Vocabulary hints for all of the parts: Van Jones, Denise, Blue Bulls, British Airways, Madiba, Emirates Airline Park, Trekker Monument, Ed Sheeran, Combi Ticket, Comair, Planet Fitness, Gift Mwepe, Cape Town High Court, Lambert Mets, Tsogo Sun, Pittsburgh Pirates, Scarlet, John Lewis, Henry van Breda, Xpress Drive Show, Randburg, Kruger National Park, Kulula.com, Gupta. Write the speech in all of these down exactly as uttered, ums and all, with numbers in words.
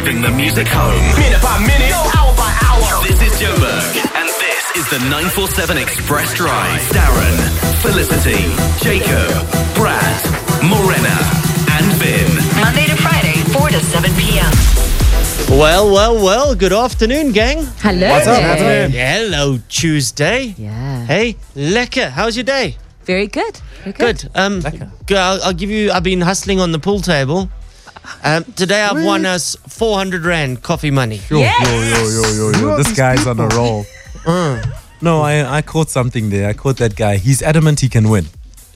driving the music home. Minute by minute, hour by hour. This is Joe Berg, and this is the nine forty-seven Express Drive. Darren, Felicity, Jacob, Brad, Morena, and Vin. Monday to Friday, four to seven p.m. Well, well, well, good afternoon, gang. Hello. What's up? Hey. Hello, Tuesday. Yeah. Hey, lekker. How's your day? Very good. Very good. Good. Um, I'll, I'll give you, I've been hustling on the pool table. Um, today I've won us four hundred rand coffee money. Yes! Yo, yo, yo, yo, yo, yo. This guy's on a roll. uh, no, I, I caught something there. I caught that guy. He's adamant he can win.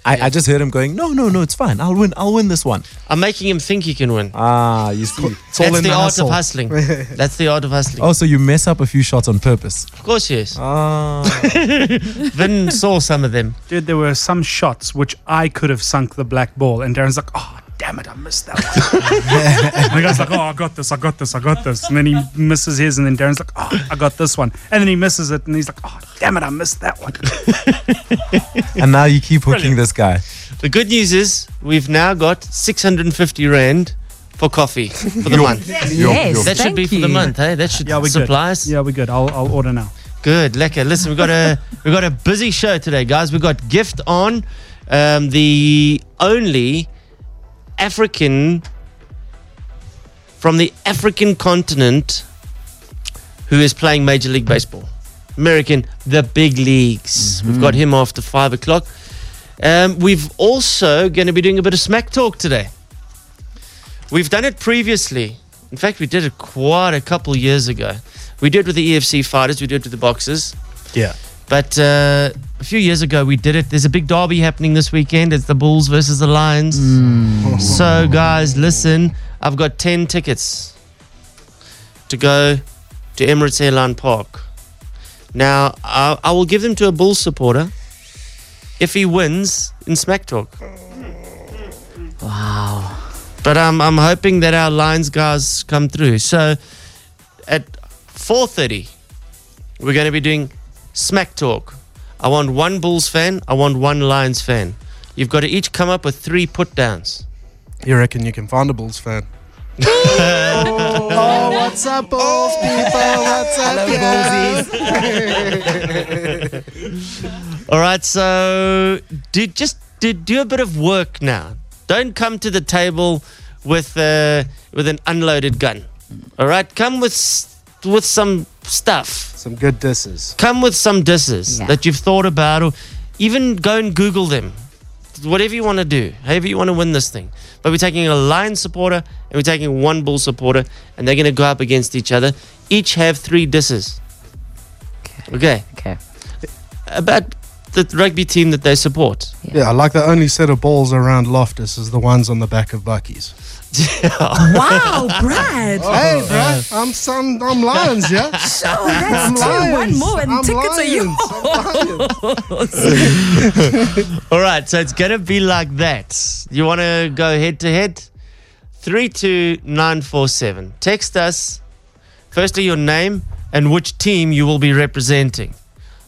I, I just heard him going, no, no, no, it's fine. I'll win. I'll win this one. I'm making him think he can win. Ah, you see. That's the, the art of hustling. That's the art of hustling. Oh, so you mess up a few shots on purpose? Of course, yes. Ah. Vin saw some of them. Dude, there were some shots which I could have sunk the black ball. And Darren's like, oh, damn it, I missed that one. And the guy's like, oh, I got this, I got this, I got this. And then he misses his, and then Darren's like, oh, I got this one. And then he misses it, and he's like, oh, damn it, I missed that one. And now you keep hooking Brilliant. This guy. The good news is we've now got six hundred fifty rand for coffee for the month. Yes, yes, that should be for the month, hey? That should yeah, we supply good. Us. Yeah, we're good. I'll, I'll order now. Good, lekker. Listen, we've got a we got a busy show today, guys. We've got Gift on, um, the only African from the African continent who is playing Major League Baseball. American, the big leagues. Mm-hmm. We've got him after five o'clock. Um, we've also going to be doing a bit of smack talk today. We've done it previously. In fact, we did it quite a couple years ago. We did it with the E F C fighters. We did it with the boxers. Yeah. But uh, a few years ago, we did it. There's a big derby happening this weekend. It's the Bulls versus the Lions. Mm. So, guys, listen. I've got ten tickets to go to Emirates Airline Park. Now, I, I will give them to a Bulls supporter if he wins in Smack Talk. Wow. But um, I'm hoping that our Lions guys come through. So, at four thirty, we're going to be doing Smack Talk. I want one Bulls fan. I want one Lions fan. You've got to each come up with three put-downs. You reckon you can find a Bulls fan? oh, oh, what's up, Bulls people? What's up, Bullsies? All right, so do, just do, do a bit of work now. Don't come to the table with uh, with an unloaded gun. All right, come with with some stuff. Some good disses. Come with some disses yeah. that you've thought about, or even go and Google them. Whatever you want to do, however you want to win this thing. But we're taking a Lions supporter and we're taking one Bull supporter, and they're going to go up against each other. Each have three disses. Okay. Okay. About the rugby team that they support. Yeah, yeah, like the only set of balls around Loftus is the ones on the back of Bucky's. Wow, Brad. Oh, hey, Brad. I'm some. I'm Lions, yeah? So that's I'm two. Lions. One more and I'm tickets Lions. Are yours. All right, so it's going to be like that. You want to go head-to-head? three two nine four seven. Text us, firstly, your name and which team you will be representing.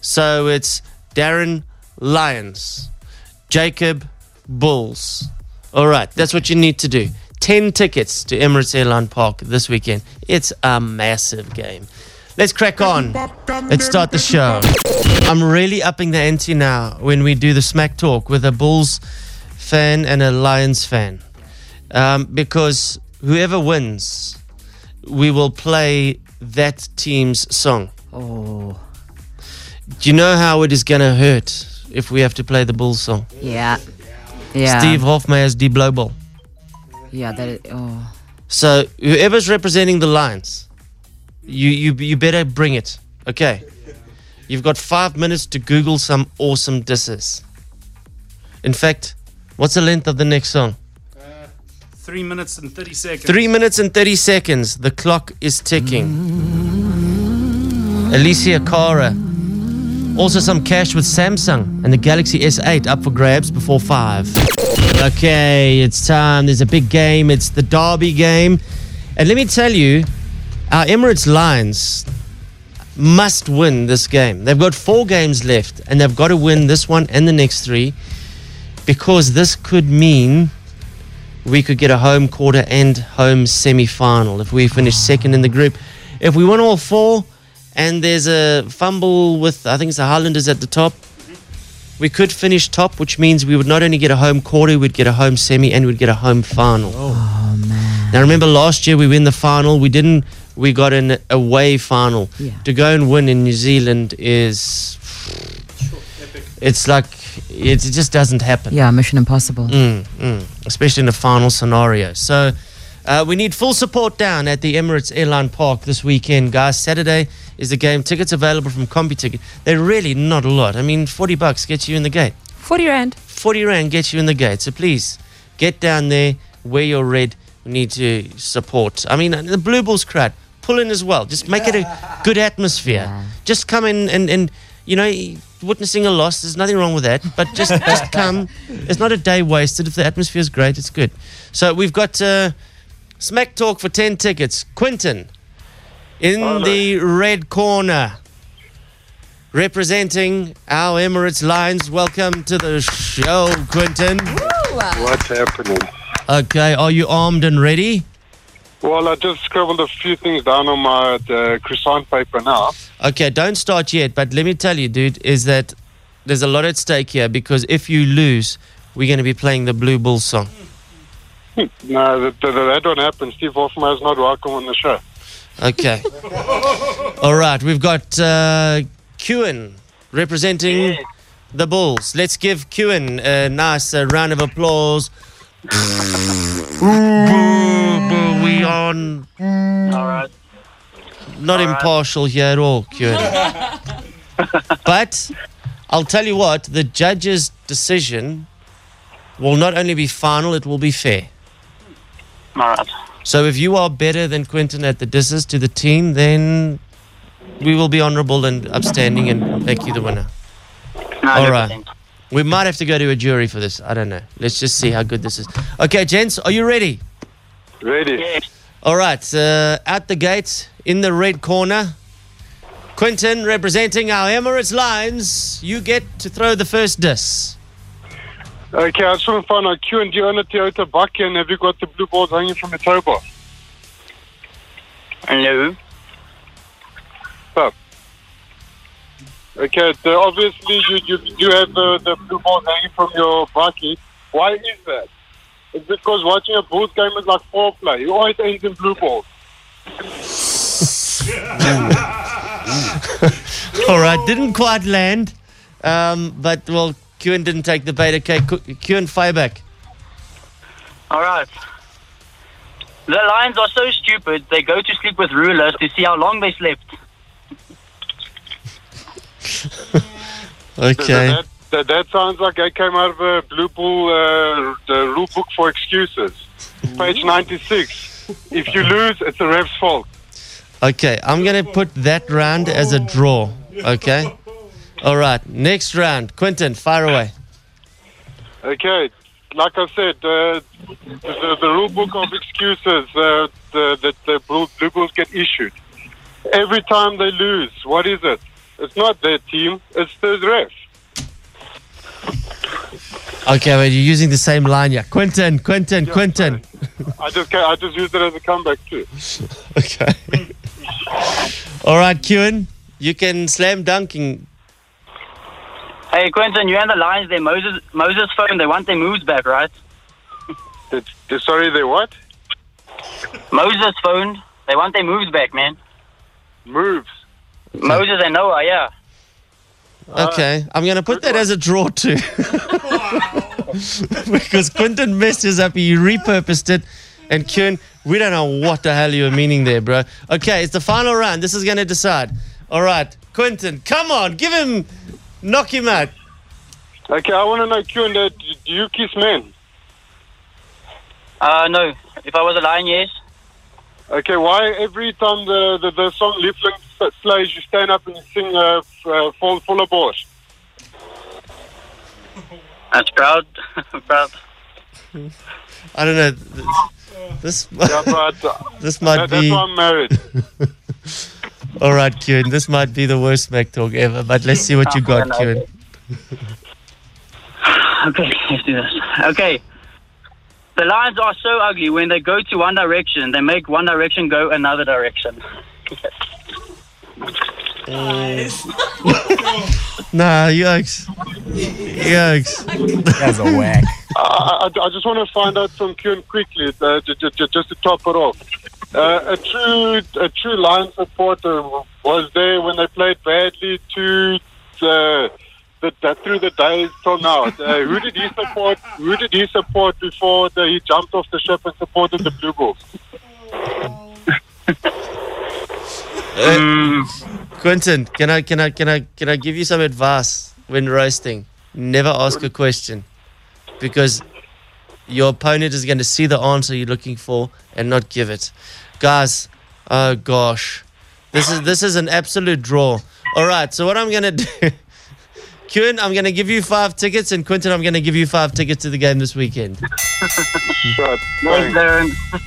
So it's Darren, Lions. Jacob, Bulls. All right, that's what you need to do. ten tickets to Emirates Airline Park this weekend. It's a massive game. Let's crack on. Let's start the show. I'm really upping the ante now when we do the smack talk with a Bulls fan and a Lions fan. Um, because whoever wins, we will play that team's song. Oh. Do you know how it is going to hurt if we have to play the Bulls song? Yeah. yeah. Steve Hofmeyer's Die Blou Bal. Yeah, that is, oh. So whoever's representing the Lions, you, you you better bring it. Okay. You've got five minutes to Google some awesome disses. In fact, what's the length of the next song? Uh, three minutes and thirty seconds. Three minutes and thirty seconds. The clock is ticking. Alicia Cara. Also some cash with Samsung and the Galaxy S eight up for grabs before five. Okay, it's time. There's a big game. It's the derby game. And let me tell you, our Emirates Lions must win this game. They've got four games left, and they've got to win this one and the next three, because this could mean we could get a home quarter and home semi-final if we finish second in the group. If we win all four and there's a fumble with, I think it's the Highlanders at the top, we could finish top, which means we would not only get a home quarter, we'd get a home semi and we'd get a home final. Oh, oh man. Now, remember last year we win the final. We didn't. We got an away final. Yeah. To go and win in New Zealand is... It's like, it just doesn't happen. Yeah, mission impossible. Mm, mm, especially in a final scenario. So uh, we need full support down at the Emirates Airline Park this weekend, guys. Saturday is the game. Tickets available from Combi Ticket. They're really not a lot. I mean, forty bucks gets you in the gate. forty rand. forty rand gets you in the gate. So please, get down there, wear your red. We need to support. I mean, the Blue Bulls crowd, pull in as well. Just make it a good atmosphere. Yeah. Just come in and, and, you know... witnessing a loss, there's nothing wrong with that, but just just come. It's not a day wasted. If the atmosphere is great, it's good. So we've got uh, Smack Talk for ten tickets. Quinton in oh, no. the red corner, representing our Emirates Lions. Welcome to the show, Quinton. What's happening? Okay, are you armed and ready? Well, I just scribbled a few things down on my uh, croissant paper now. Okay, don't start yet, but let me tell you, dude, is that there's a lot at stake here, because if you lose, we're going to be playing the Blue Bull song. No, that, that, that don't happen. Steve Hoffman is not welcome on the show. Okay. All right, we've got uh, Kewan representing yeah. the Bulls. Let's give Kewan a nice uh, round of applause. Boo, boo, we on. All right. Not all impartial right. here at all, Kewan. But I'll tell you what, the judge's decision will not only be final, it will be fair. All right. So if you are better than Quinton at the distance to the team, then we will be honourable and upstanding and make you the winner. No, all right. Think. We might have to go to a jury for this. I don't know. Let's just see how good this is. Okay, gents, are you ready? Ready. Yes. All right. Uh, out the gates, in the red corner, Quinton representing our Emirates Lions. You get to throw the first disc. Okay, I just want to find out, Q and D on a Toyota Bucky, and have you got the blue balls hanging from the tow bar? No. So. Okay, so obviously you, you, you have the, the blue balls hanging from your bucket. Why is that? It's because watching a Bulls game is like foreplay. You always ends in blue balls. All right, didn't quite land. Um, but, well, Kewan didn't take the bait. Okay, Kewan, fire back. All right. The Lions are so stupid, they go to sleep with rulers to see how long they slept. Okay. That, that, that sounds like I came out of a Blue Bull uh, the rule book for excuses. Page ninety-six. If you lose, it's the ref's fault. Okay, I'm going to put that round as a draw. Okay? All right, next round. Quinton, fire away. Okay, like I said, uh, the, the rule book of excuses uh, that the, the Blue Bulls get issued. Every time they lose, what is it? It's not their team, it's the ref. Okay, well, you're using the same line here. Quinton, Quinton, yeah, Quinton. I just I just used it as a comeback too. Okay. All right, Kewan, you can slam dunking. Hey, Quinton, you and the Lions there. Moses, Moses phone, they want their moves back, right? They're, they're sorry, they what? Moses phone, they want their moves back, man. Moves? Moses and Noah, yeah. Okay, I'm going to put that as a draw too. Because Quinton messed us up, he repurposed it. And Kewan, we don't know what the hell you were meaning there, bro. Okay, it's the final round. This is going to decide. All right, Quinton, come on, give him, knock him out. Okay, I want to know, Kewan, do you kiss men? Uh, no. If I was a lion, yes. Okay, why every time the, the, the song Liefling plays, you stand up and you sing uh, uh, Fall Full of Bosch? That's proud. proud. I don't know. This, this, yeah, but, uh, this might that, be... That's why I'm married. All right, Kewan, this might be the worst Mac Talk ever, but let's see what you got, Kewan. Okay, let's do this. Okay. The Lions are so ugly. When they go to one direction, they make one direction go another direction. mm. Nah, yikes. Yikes. That's a whack. Uh, I, I just want to find out from Q N quickly, uh, j- j- j- just to top it off. Uh, a true a true Lions supporter was there when they played badly to the, the, the, through the days till now. Uh, who did he support? Who did he support before the, he jumped off the ship and supported the Blue Bulls? um, Quentin, can I can I can I can I give you some advice when roasting? Never ask a question, because your opponent is going to see the answer you're looking for and not give it. Guys, oh gosh. This is this is an absolute draw. All right, so what I'm going to do, Kuen, I'm going to give you five tickets, and Quentin, I'm going to give you five tickets to the game this weekend. All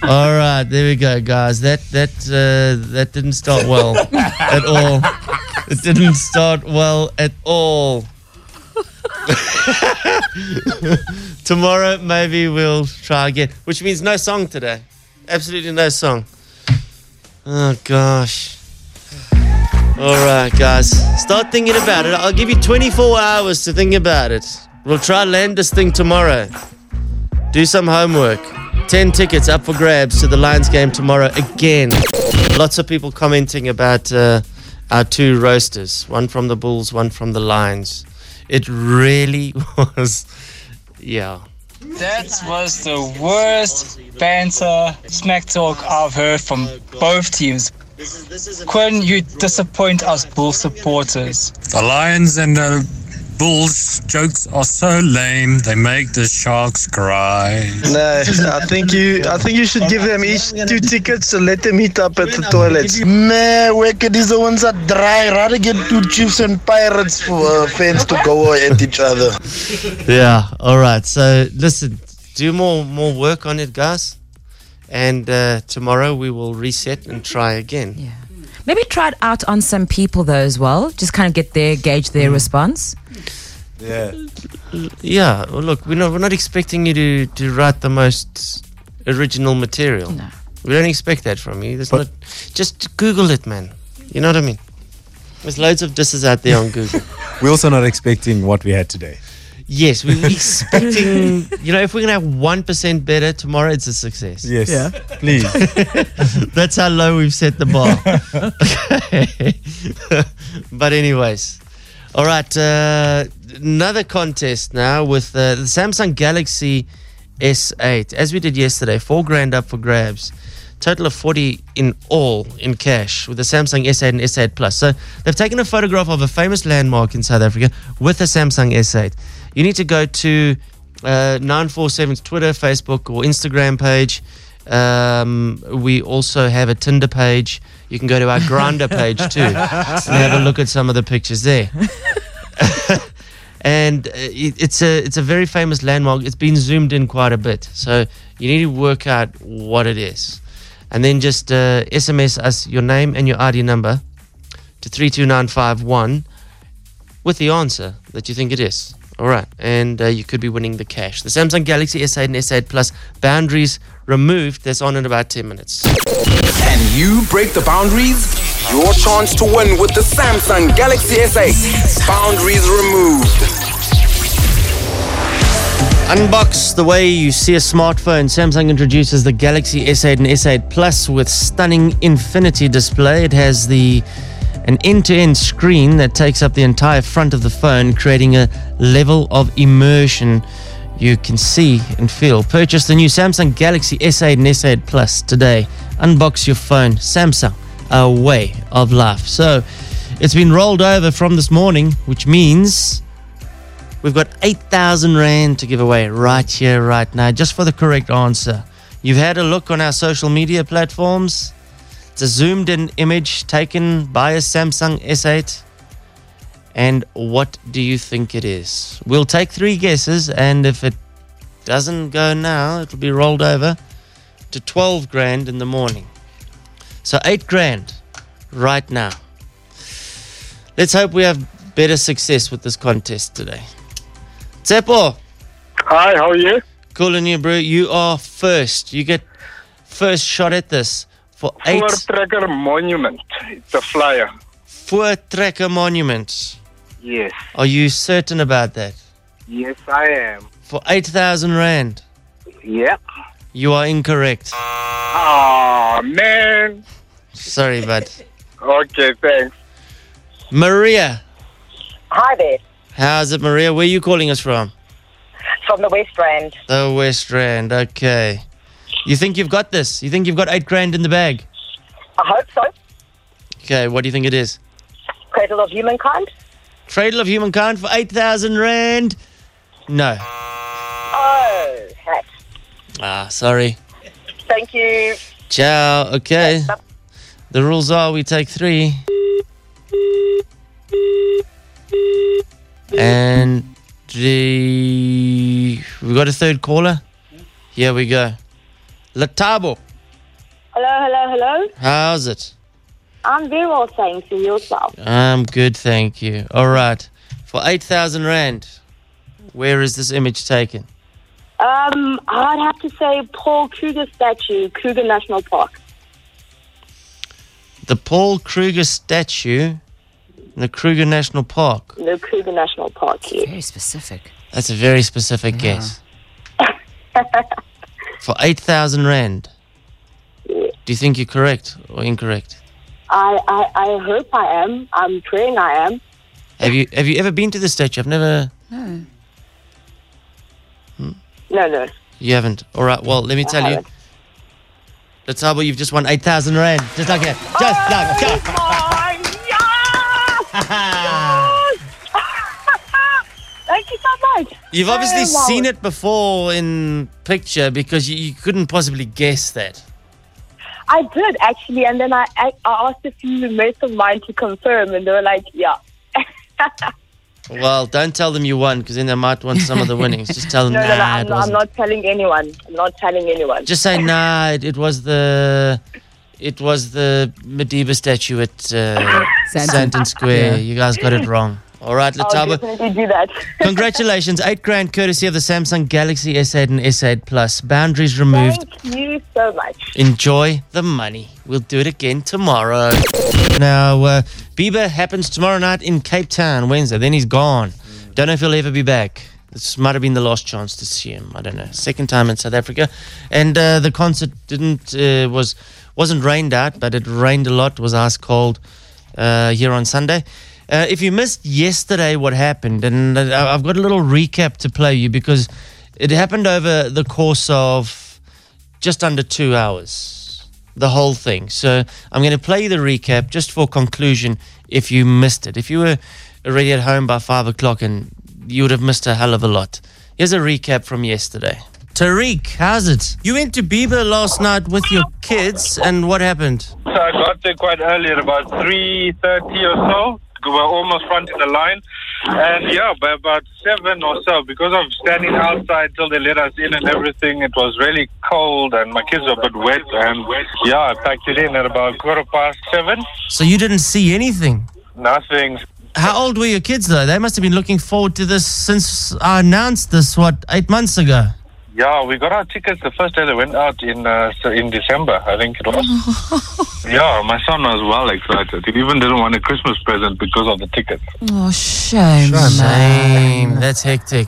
right, there we go, guys. That that uh, that didn't start well at all. It didn't start well at all. Tomorrow maybe we'll try again, which means no song today. Absolutely no song. Oh gosh. Alright guys, start thinking about it. I'll give you twenty-four hours to think about it. We'll try land this thing tomorrow. Do some homework. Ten tickets up for grabs to the Lions game tomorrow again. Lots of people commenting about uh, our two roasters, one from the Bulls, one from the Lions. It really was, yeah. That was the worst banter, smack talk I've heard from both teams. Quinn, you disappoint us Bull supporters. The Lions and the Bulls jokes are so lame. They make the Sharks cry. No, I think you. I think you should give them each two tickets and let them meet up at the toilets. Meh, wicked. These are the ones that dry. Rather get two Chiefs and Pirates for, uh, fans to go at each other. Yeah. All right. So listen, do more more work on it, guys, and uh, tomorrow we will reset and try again. Yeah. Maybe try it out on some people though as well. Just kind of get their gauge their mm. response. Yeah. Yeah. Well, look, we're not we're not expecting you to, to write the most original material. No. We don't expect that from you. There's not, just Google it, man. You know what I mean? There's loads of disses out there on Google. We're also not expecting what we had today. Yes, we were expecting, you know, if we're going to have one percent better tomorrow, it's a success. Yes. Yeah. Please. That's how low we've set the bar. Okay. But anyways, all right, uh, another contest now with uh, the Samsung Galaxy S eight. As we did yesterday, four grand up for grabs. Total of forty in all in cash with the Samsung S eight and S eight Plus. So they've taken a photograph of a famous landmark in South Africa with a Samsung S eight. You need to go to uh, nine four seven's Twitter, Facebook, or Instagram page. Um, we also have a Tinder page. You can go to our Grindr page too and have a look at some of the pictures there. And it's a it's a very famous landmark. It's been zoomed in quite a bit. So you need to work out what it is. And then just uh, S M S us your name and your I D number to three two nine five one with the answer that you think it is. All right. And uh, you could be winning the cash. The Samsung Galaxy S eight and S eight Plus boundaries removed. That's on in about ten minutes. Can you break the boundaries? Your chance to win with the Samsung Galaxy S eight. Boundaries removed. Unbox the way you see a smartphone. Samsung introduces the Galaxy S eight and S eight Plus with stunning infinity display. It has the an end-to-end screen that takes up the entire front of the phone, creating a level of immersion you can see and feel. Purchase the new Samsung Galaxy S eight and S eight Plus today. Unbox your phone. Samsung, a way of life. So it's been rolled over from this morning, which means we've got eight thousand rand to give away right here, right now, just for the correct answer. You've had a look on our social media platforms. It's a zoomed-in image taken by a Samsung S eight. And what do you think it is? We'll take three guesses, and if it doesn't go now, it'll be rolled over to twelve grand in the morning. So eight grand right now. Let's hope we have better success with this contest today. Tsepo. Hi, how are you? calling you, bro. You are first. You get first shot at this for eight. For Trekker Monument. It's a flyer. For Trekker Monument. Yes. Are you certain about that? Yes, I am. For eight thousand rand. Yeah. You are incorrect. Oh, man. Sorry, bud. Okay, thanks. Maria. Hi there. How's it, Maria? Where are you calling us from? From the West Rand. The West Rand, okay. You think you've got this? You think you've got eight grand in the bag? I hope so. Okay, what do you think it is? Cradle of Humankind. Cradle of Humankind for eight thousand rand? No. Oh, heck. Ah, sorry. Thank you. Ciao, okay. Yes, the rules are we take three. And the... we got a third caller? Here we go. Latabo. Hello, hello, hello. How's it? I'm very well, thank you. Yourself? I'm good, thank you. All right. For eight thousand rand, where is this image taken? Um, I'd have to say Paul Kruger statue, Kruger National Park. The Paul Kruger statue... the Kruger National Park. The Kruger National Park, yes. Very specific. That's a very specific yeah. guess. For eight thousand rand, yeah. do you think you're correct or incorrect? I, I, I hope I am. I'm praying I am. Have you have you ever been to the statue? I've never... No. Hmm? No, no. You haven't? All right, well, let me I tell haven't. you. That's how you've just won eight thousand rand. Just like that. Just oh, like that. Thank you so much. You've obviously oh, wow. seen it before in picture because you, you couldn't possibly guess that. I did actually, and then I, I asked a few mates of mine to confirm, and they were like, "Yeah." Well, don't tell them you won because then they might want some of the winnings. Just tell them no, nah, no, no, I'm, it wasn't. I'm not telling anyone. I'm not telling anyone. Just say, "Nah, it, it was the." It was the Madiba statue at uh, Sandton Square. Yeah. You guys got it wrong. All right, Letaba. I'll definitely do that. Congratulations. Eight grand courtesy of the Samsung Galaxy S eight and S eight Plus. Boundaries removed. Thank you so much. Enjoy the money. We'll do it again tomorrow. Now, uh, Bieber happens tomorrow night in Cape Town, Wednesday. Then he's gone. Don't know if he'll ever be back. This might have been the last chance to see him. I don't know. Second time in South Africa. And uh, the concert didn't uh, was... wasn't rained out, but it rained a lot. It was ice cold uh, here on Sunday. Uh, if you missed yesterday, what happened? And I've got a little recap to play you because it happened over the course of just under two hours, the whole thing. So I'm going to play you the recap just for conclusion if you missed it. If you were already at home by five o'clock, and you would have missed a hell of a lot. Here's a recap from yesterday. Tariq, how's it? You went to Bieber last night with your kids, and what happened? So I got there quite early, at about three thirty or so. We were almost front in the line. And yeah, by about seven or so, because of standing outside till they let us in and everything, it was really cold, and my kids were a bit wet. And yeah, I packed it in at about quarter past seven. So you didn't see anything? Nothing. How old were your kids, though? They must have been looking forward to this since I announced this, what, eight months ago? Yeah, we got our tickets the first day they went out in uh, in December, I think it was. Yeah, my son was well excited. He even didn't want a Christmas present because of the tickets. Oh, shame. Shame. shame. That's hectic.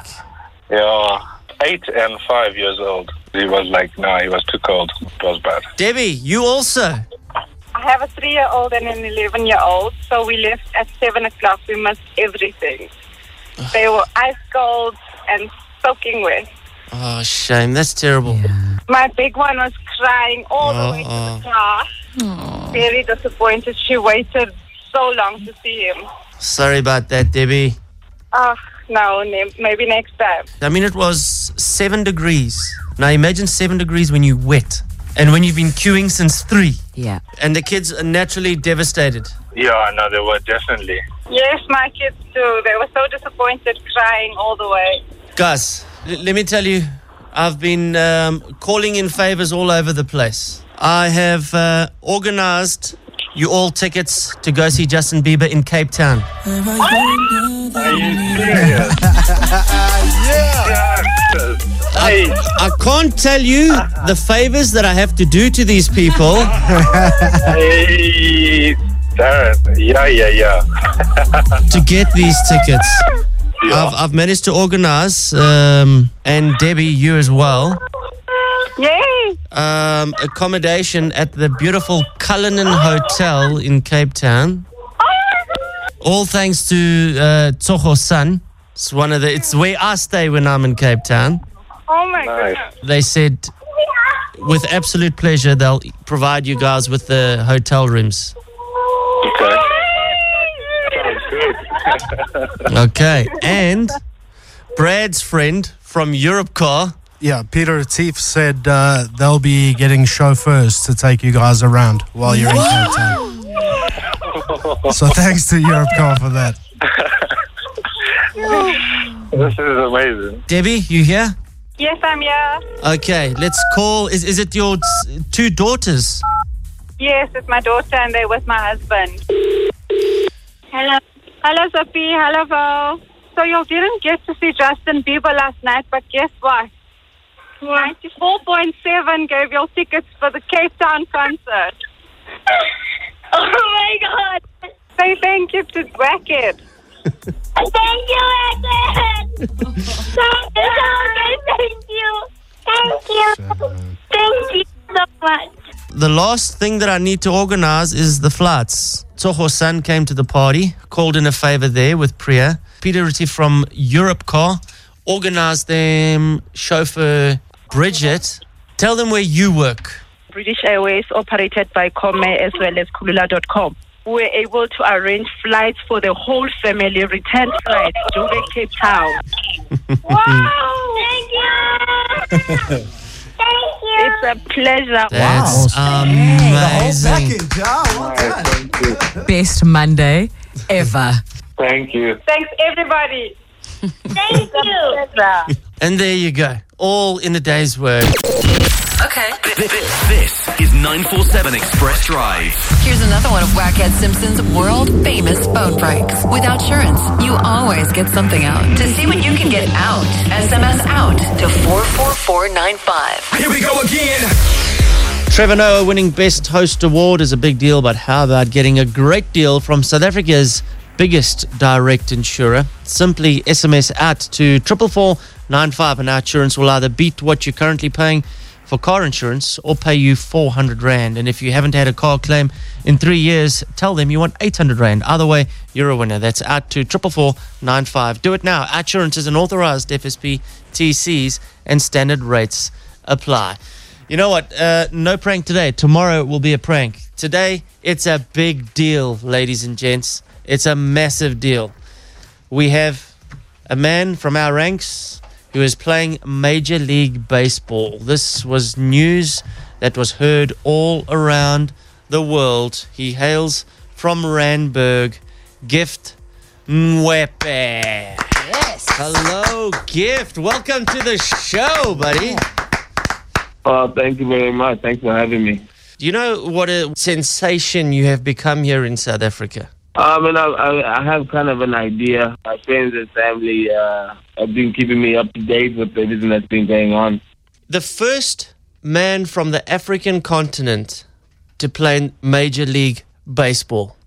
Yeah, eight and five years old. He was like, no, nah, he was too cold. It was bad. Debbie, you also? I have a three-year-old and an eleven-year-old, so we left at seven o'clock. We missed everything. They were ice cold and soaking wet. Oh, shame. That's terrible. Yeah. My big one was crying all oh, the way oh. to the car. Oh. Very disappointed. She waited so long to see him. Sorry about that, Debbie. Oh, no. Ne- maybe next time. I mean, it was seven degrees. Now, imagine seven degrees when you're wet and when you've been queuing since three. Yeah. And the kids are naturally devastated. Yeah, I know. They were definitely. Yes, my kids too. They were so disappointed, crying all the way. Guys, l- let me tell you, I've been um, calling in favors all over the place. I have uh, organized you all tickets to go see Justin Bieber in Cape Town. Are you serious? Yeah! I, I can't tell you the favors that I have to do to these people. Hey, yeah, yeah, yeah. To get these tickets. Yeah. I've, I've managed to organize, um, and Debbie, you as well. Yay! Um, accommodation at the beautiful Cullinan Hotel in Cape Town. All thanks to uh, Tsogo Sun. It's one of the. It's where I stay when I'm in Cape Town. Oh my nice. Goodness! They said, with absolute pleasure, they'll provide you guys with the hotel rooms. Okay. Sounds good. Okay, and Brad's friend from Europcar. Yeah, Peter Teef said uh, they'll be getting chauffeurs to take you guys around while you're in Cape Town. So thanks to Europcar for that. This is amazing. Debbie, you here? Yes, I'm here. Okay, let's call. Is is it your two daughters? Yes, it's my daughter and they're with my husband. Hello. Hello, Sophie. Hello, Bo. So you didn't get to see Justin Bieber last night, but guess what? What? ninety-four point seven gave your tickets for the Cape Town concert. Oh, my God. Say thank you to Wackett. Thank you, Wackett. Thank you, thank you. Thank you. Thank you so much. The last thing that I need to organize is the flights. Tsogo Sun came to the party, called in a favor there with Priya. Peter Ritty from Europcar organized them, chauffeur Bridget. Tell them where you work. British Airways, operated by Comair as well as Kulula dot com. We're able to arrange flights for the whole family, return flights to Cape Town. Wow! Thank you! Thank you! It's a pleasure. That's wow. Amazing. The whole package. Oh, well done. Thank you. Best Monday ever. Thank you. Thanks, everybody. Thank you. And there you go. All in a day's work. Okay. This, this, this is nine four seven Express Drive. Here's another one of Wackhead Simpson's world-famous phone pranks. With OutSurance, you always get something out. To see what you can get out, S M S OUT to four four four nine five. Here we go again. Trevor Noah winning Best Host Award is a big deal, but how about getting a great deal from South Africa's biggest direct insurer? Simply S M S OUT to four four four nine five and OutSurance will either beat what you're currently paying for car insurance or pay you four hundred rand. And if you haven't had a car claim in three years, tell them you want eight hundred rand. Either way, you're a winner. That's out to four four four nine five. Do it now. OutSurance is an authorized F S P, T Cs, and standard rates apply. You know what? Uh, no prank today. Tomorrow will be a prank. Today, it's a big deal, ladies and gents. It's a massive deal. We have a man from our ranks who is playing Major League Baseball. This was news that was heard all around the world. He hails from Randburg, Gift Mwepe. Yes. Hello, Gift. Welcome to the show, buddy. Oh, thank you very much. Thanks for having me. Do you know what a sensation you have become here in South Africa? I mean, I, I, I have kind of an idea. My friends and family uh, have been keeping me up to date with everything that's been going on. The first man from the African continent to play Major League Baseball.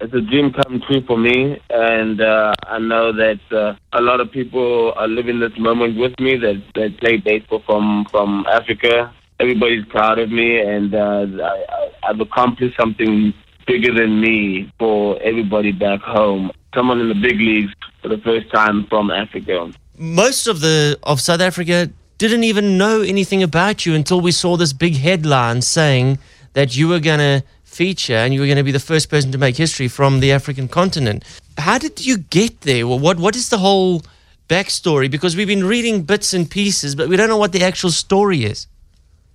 It's a dream come true for me, and uh, I know that uh, a lot of people are living this moment with me that, that play baseball from, from Africa. Everybody's proud of me, and uh, I, I've accomplished something bigger than me for everybody back home. Someone in the big leagues for the first time from Africa. Most of the of South Africa didn't even know anything about you until we saw this big headline saying that you were going to feature and you were going to be the first person to make history from the African continent. How did you get there? What What is the whole backstory? Because we've been reading bits and pieces, but we don't know what the actual story is.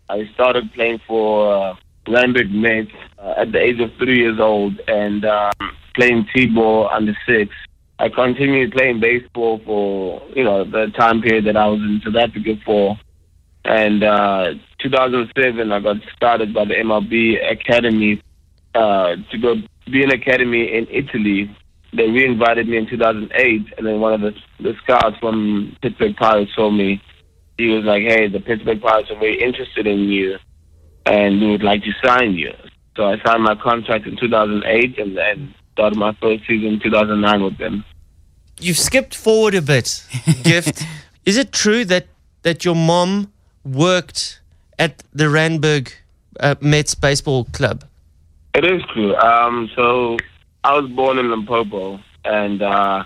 I started playing for Uh, Lambert Mets uh, at the age of three years old and um, playing T-ball under six. I continued playing baseball for, you know, the time period that I was in South Africa for. And uh, two thousand seven, I got started by the M L B Academy uh, to go be an academy in Italy. They reinvited me in two thousand eight, and then one of the, the scouts from Pittsburgh Pirates told me, He was like, hey, the Pittsburgh Pirates are very interested in you, and we would like to sign you. So I signed my contract in two thousand eight and then started my first season in two thousand nine with them. You've skipped forward a bit, Gift. Is it true that, that your mom worked at the Randburg uh, Mets baseball club? It is true. Um, so I was born in Limpopo, and uh,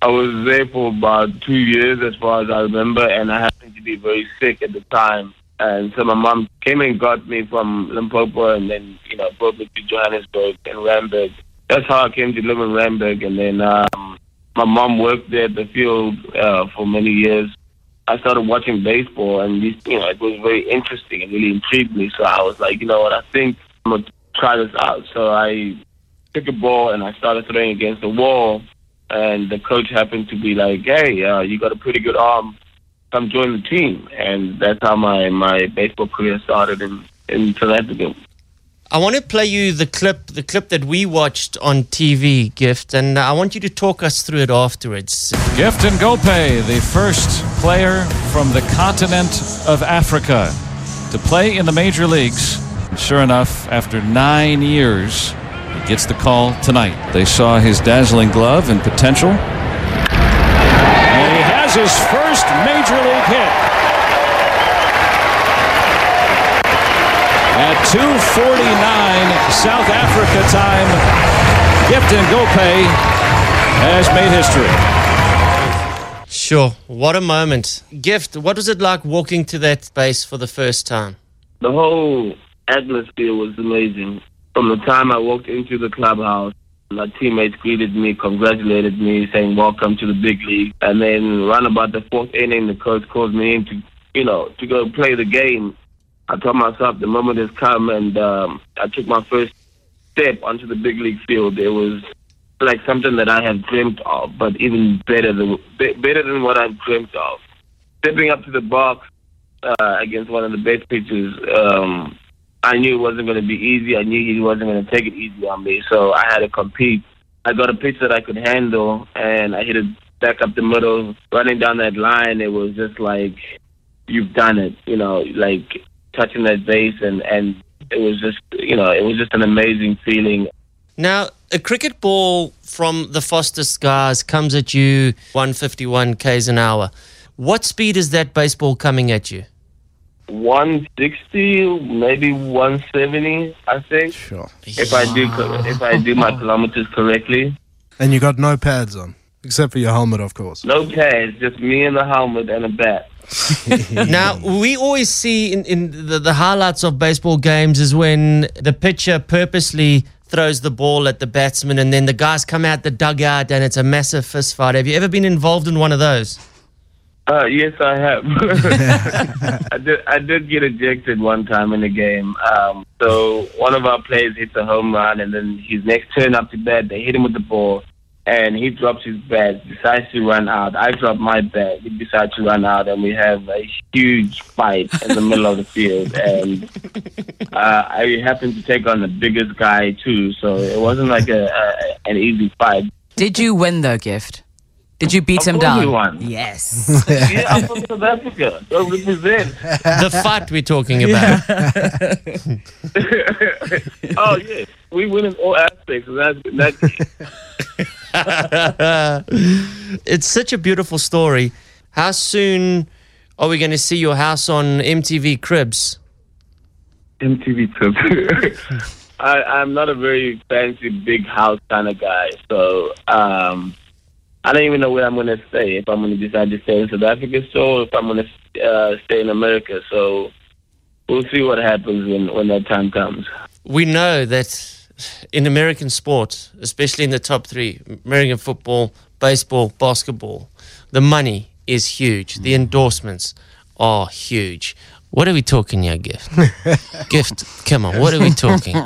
I was there for about two years as far as I remember, and I happened to be very sick at the time. And so my mom came and got me from Limpopo and then, you know, brought me to Johannesburg and Randburg. That's how I came to live in Randburg. And then um, my mom worked there at the field uh, for many years. I started watching baseball, and, you know, it was very interesting and really intrigued me. So I was like, you know what, I think I'm going to try this out. So I took a ball and I started throwing against the wall. And the coach happened to be like, hey, uh, you got a pretty good arm. Come join the team. And that's how my, my baseball career started in, in South Africa. I want to play you the clip, the clip that we watched on T V, Gift, and I want you to talk us through it afterwards. Gift Ngoepe, the first player from the continent of Africa to play in the major leagues. And sure enough, after nine years, he gets the call tonight. They saw his dazzling glove and potential. His first major league hit at two forty-nine South Africa time. Gift Ngoepe has made history. Sure, what a moment, Gift. What was it like walking to that space for the first time? The whole atmosphere was amazing. From the time I walked into the clubhouse, my teammates greeted me, congratulated me, saying welcome to the big league. And then around about the fourth inning, the coach called me in to, you know, to go play the game. I told myself the moment has come, and um, I took my first step onto the big league field. It was like something that I had dreamt of, but even better than better than what I dreamt of. Stepping up to the box uh, against one of the best pitchers. Um, I knew it wasn't going to be easy. I knew he wasn't going to take it easy on me, so I had to compete. I got a pitch that I could handle, and I hit it back up the middle. Running down that line, it was just like, you've done it, you know, like touching that base, and, and it was just, you know, it was just an amazing feeling. Now, a cricket ball from the Foster Scars comes at you one fifty-one k's an hour. What speed is that baseball coming at you? one sixty, maybe one seventy, I think. Sure. If I do, if I do my kilometers correctly. And you got no pads on, except for your helmet, of course. No pads, just me and the helmet and a bat. Now, we always see in, in the, the highlights of baseball games is when the pitcher purposely throws the ball at the batsman, and then the guys come out the dugout and it's a massive fist fight. Have you ever been involved in one of those? Uh, yes, I have. I did, I did get ejected one time in a game. Um, so one of our players hits a home run, and then his next turn up to bat, they hit him with the ball, and he drops his bat, decides to run out. I drop my bat, he decides to run out, and we have a huge fight in the middle of the field. And uh, I happened to take on the biggest guy too, so it wasn't like a, a an easy fight. Did you win, though, Gift? Did you beat him down? Won. Yes. Yeah, I'm from South Africa. Don't represent. The fight we're talking about. Yeah. Oh, yeah. We win in all aspects. That's, that's... It's such a beautiful story. How soon are we going to see your house on M T V Cribs? M T V Cribs. I, I'm not a very fancy big house kind of guy, so... Um, I don't even know where I'm going to stay, if I'm going to decide to stay in South Africa still, or if I'm going to uh, stay in America. So we'll see what happens when, when that time comes. We know that in American sport, especially in the top three, American football, baseball, basketball, the money is huge. The endorsements are huge. What are we talking here, Gift? Gift, come on, what are we talking?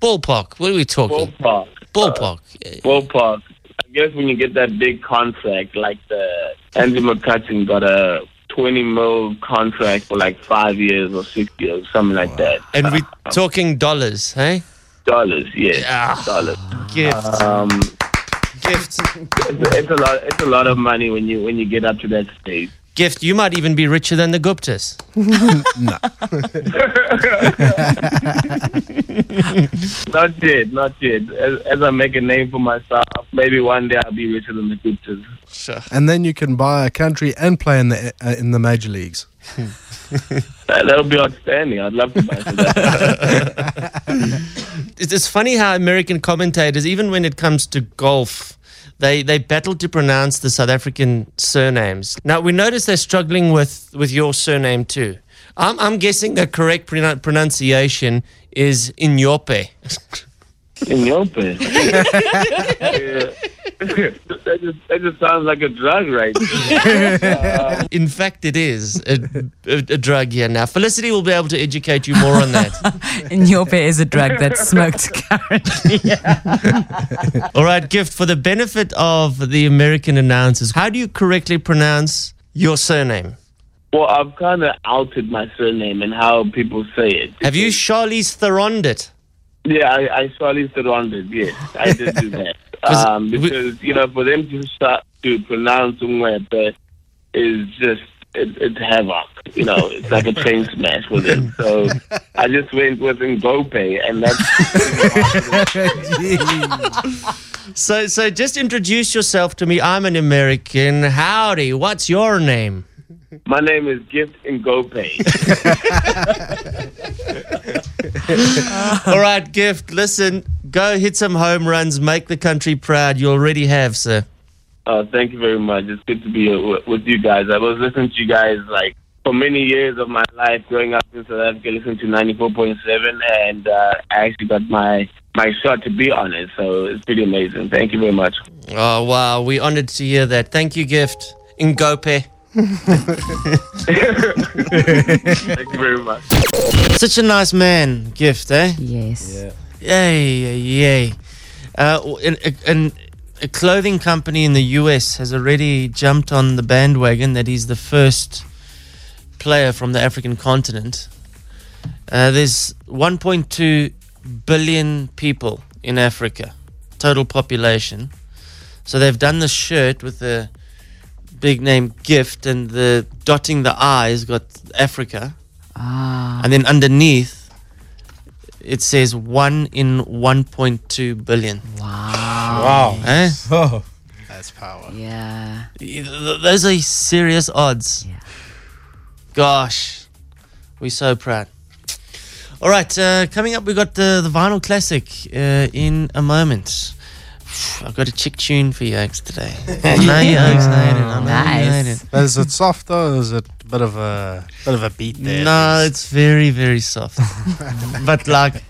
Ballpark, what are we talking? Ballpark. Ballpark. Uh, ballpark. I guess when you get that big contract, like the Andrew McCutcheon got a twenty mil contract for like five years or six years, something like wow. that. And uh, we're talking dollars, hey? Dollars, yes. Yeah. Ah, dollars. Gift. Um, Gift. It's, it's a lot. It's a lot of money when you when you get up to that stage. Gift, you might even be richer than the Guptas. No. Not yet, not yet. As, as I make a name for myself, maybe one day I'll be richer than the Guptas. Sure. And then you can buy a country and play in the uh, in the major leagues. that, that'll be outstanding. I'd love to buy for that. It's funny how American commentators, even when it comes to golf, They they battled to pronounce the South African surnames. Now, we notice they're struggling with, with your surname too. I'm I'm guessing the correct pron- pronunciation is Ngoepe. Ngoepe? that, just, that just sounds like a drug right now. um, In fact, it is a, a, a drug here now. Felicity will be able to educate you more on that. Ngoepe is a drug that's smoked currently. Yeah. All right, Gift, for the benefit of the American announcers, how do you correctly pronounce your surname? Well, I've kind of outed my surname and how people say it. Have you Charlize Theron'd it? Yeah, I, I Charlize Theron'd it, yes. I did do that. Um, because, you know, for them to start to pronounce Mwepe is just, it, it's havoc. You know, it's like a chain smash with it. So I just went with Ngoepe, and that's... so, so just introduce yourself to me. I'm an American. Howdy, what's your name? My name is Gift Ngoepe. All right, Gift, listen, go hit some home runs, make the country proud. You already have, sir. Oh, thank you very much. It's good to be with you guys. I was listening to you guys, like, for many years of my life growing up in South Africa, listening to ninety-four point seven, and uh, I actually got my... my shot, to be honest. So it's pretty amazing. Thank you very much. Oh, wow. We're honored to hear that. Thank you, Gift Ngoepe. Thank you very much. Such a nice man, Gift, eh? Yes. Yeah. Yay, yay. Uh, and, and a clothing company in the U S has already jumped on the bandwagon that he's the first player from the African continent. Uh, there's one point two billion people in Africa, total population. So they've done this shirt with the big name Gift, and the dotting the I has got Africa. Ah. And then underneath, it says one in one point two billion. Wow. Wow. Eh? Oh, that's power. Yeah. Those are serious odds. Yeah. Gosh. We're so proud. All right. Uh, coming up, we've got the, the Vinyl Classic uh, in a moment. I've got a chick tune for you Oaks today. Nice. Is it soft though, or is it a bit of a bit of a beat there? No, it's very, very soft. But like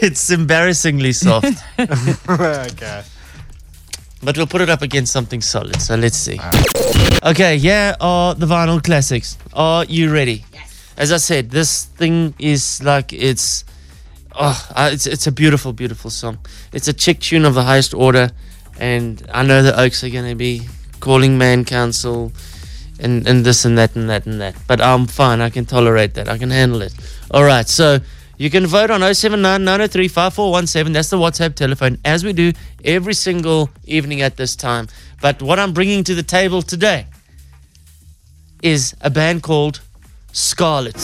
it's embarrassingly soft. Okay. But we'll put it up against something solid, so let's see. Right. Okay, yeah, are the Vinyl Classics. Are you ready? Yes. As I said, this thing is like it's Oh, it's it's a beautiful, beautiful song. It's a chick tune of the highest order, and I know the Oaks are going to be calling man council and, and this and that and that and that. But I'm fine. I can tolerate that. I can handle it. All right, so you can vote on oh seven nine, nine oh three, five four one seven. That's the WhatsApp telephone, as we do every single evening at this time. But what I'm bringing to the table today is a band called Scarlet.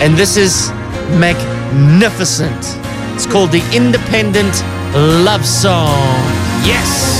And this is magnificent. It's called the Independent Love Song. Yes!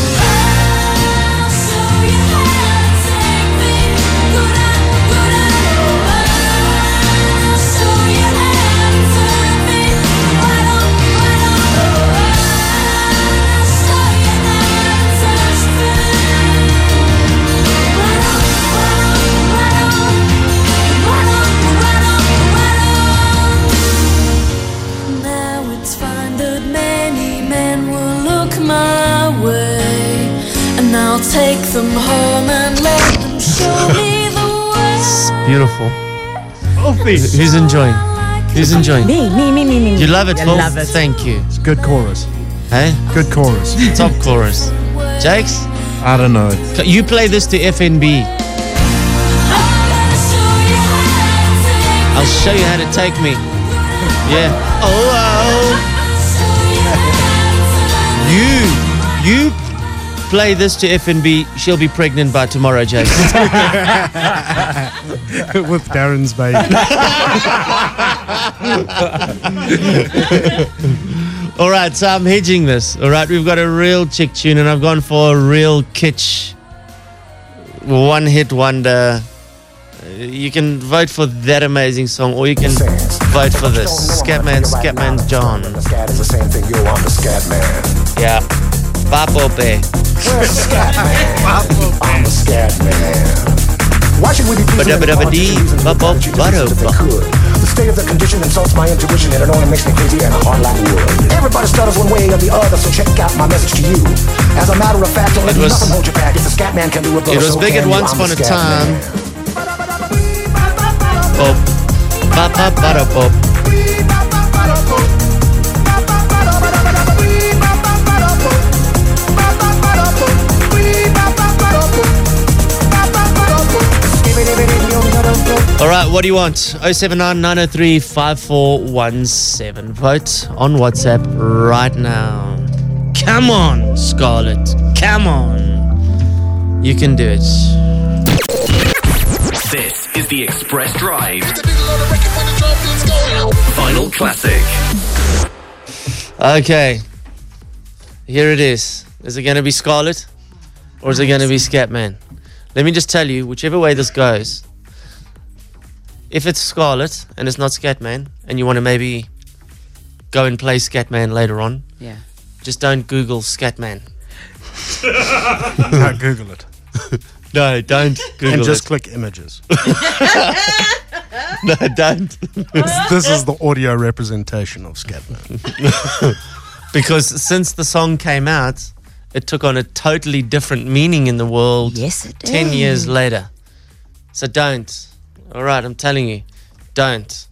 Take them home and let them show me the way. It's beautiful. Wolfie. Who's enjoying? Who's enjoying? Me, me, me, me, me. You love it, Wolf? Thank you. It's a good chorus. Hey? Good chorus. Top chorus. Jakes? I don't know. You play this to F N B. I'll show you how to take me. Yeah. Oh, wow. You play this to F N B, she'll be pregnant by tomorrow, Jason. With Darren's baby. All right, so I'm hedging this. All right, we've got a real chick tune, and I've gone for a real kitsch one-hit wonder. You can vote for that amazing song, or you can vote for this. Scatman, Scatman John. The scat is the same thing. You're on the Scatman. Yeah. Papope. I'm the Scatman. Why should we be pleasing the conscious about you to if they could? The state of the condition insults my intuition, and it only makes me crazy and hard like wood. Everybody stutters one way or the other, so check out my message to you. As a matter of fact, don't let was, nothing hold you back. If the Scatman can do it, it was so big at once upon a time. Pop, pop, pop, pop, pop. All right, what do you want? oh seven nine, nine oh three, five four one seven. Vote on WhatsApp right now. Come on, Scarlet. Come on. You can do it. This is the Express Drive. Final classic. Okay. Here it is. Is it going to be Scarlet or is it going to be Scatman? Let me just tell you, whichever way this goes... If it's Scarlet and it's not Scatman and you want to maybe go and play Scatman later on, yeah, just don't Google Scatman. No, Google it. No, don't Google it. And just it. Click images. No, don't. It's, this is the audio representation of Scatman. Because since the song came out, it took on a totally different meaning in the world. Yes, it did. Ten years later. So don't. All right, I'm telling you, don't.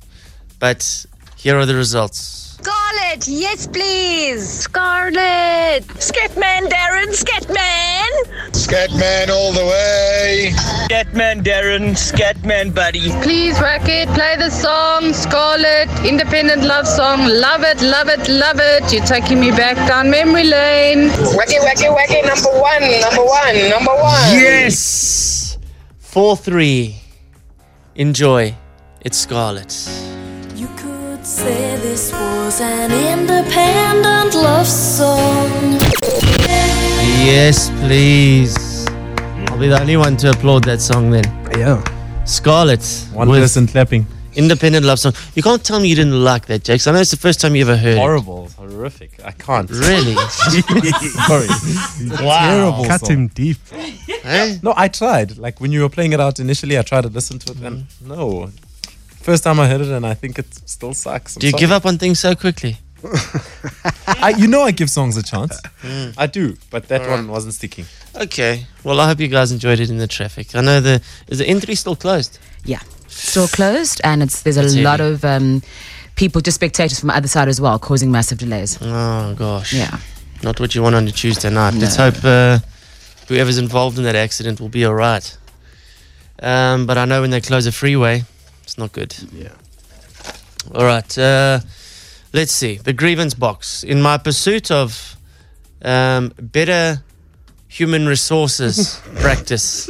But here are the results. Scarlet, yes, please. Scarlet. Scatman, Darren, Scatman. Scatman all the way. Scatman, Darren, Scatman, buddy. Please, Racket, play the song, Scarlet. Independent love song. Love it, love it, love it. You're taking me back down memory lane. Wacky, wacky, wacky, number one, number one, number one. Yes. four three. Enjoy, it's Scarlet. You could say this was an independent love song. Yes, please. I'll be the only one to applaud that song then. Yeah. Scarlet. One person clapping. Independent love song. You can't tell me you didn't like that, Jax. I know it's the first time you ever heard horrible, it. Horrible, horrific. I can't. Really? Sorry. Wow. Terrible Cut song. Him deep. Eh? No, I tried. Like when you were playing it out initially, I tried to listen to it, mm. and no. First time I heard it, and I think it still sucks. I'm do you sorry. give up on things so quickly? I, you know, I give songs a chance. Mm. I do, but that right. one wasn't sticking. Okay. Well, I hope you guys enjoyed it in the traffic. I know the is the N three still closed? Yeah. Store closed, and it's there's a That's lot heavy. of um, people, just spectators from the other side as well, causing massive delays. Oh gosh, yeah, not what you want on a Tuesday night. No. Let's hope uh, whoever's involved in that accident will be all right. Um, but I know when they close a freeway, it's not good. Yeah. All right. Uh, let's see the grievance box. In my pursuit of um, better human resources practice.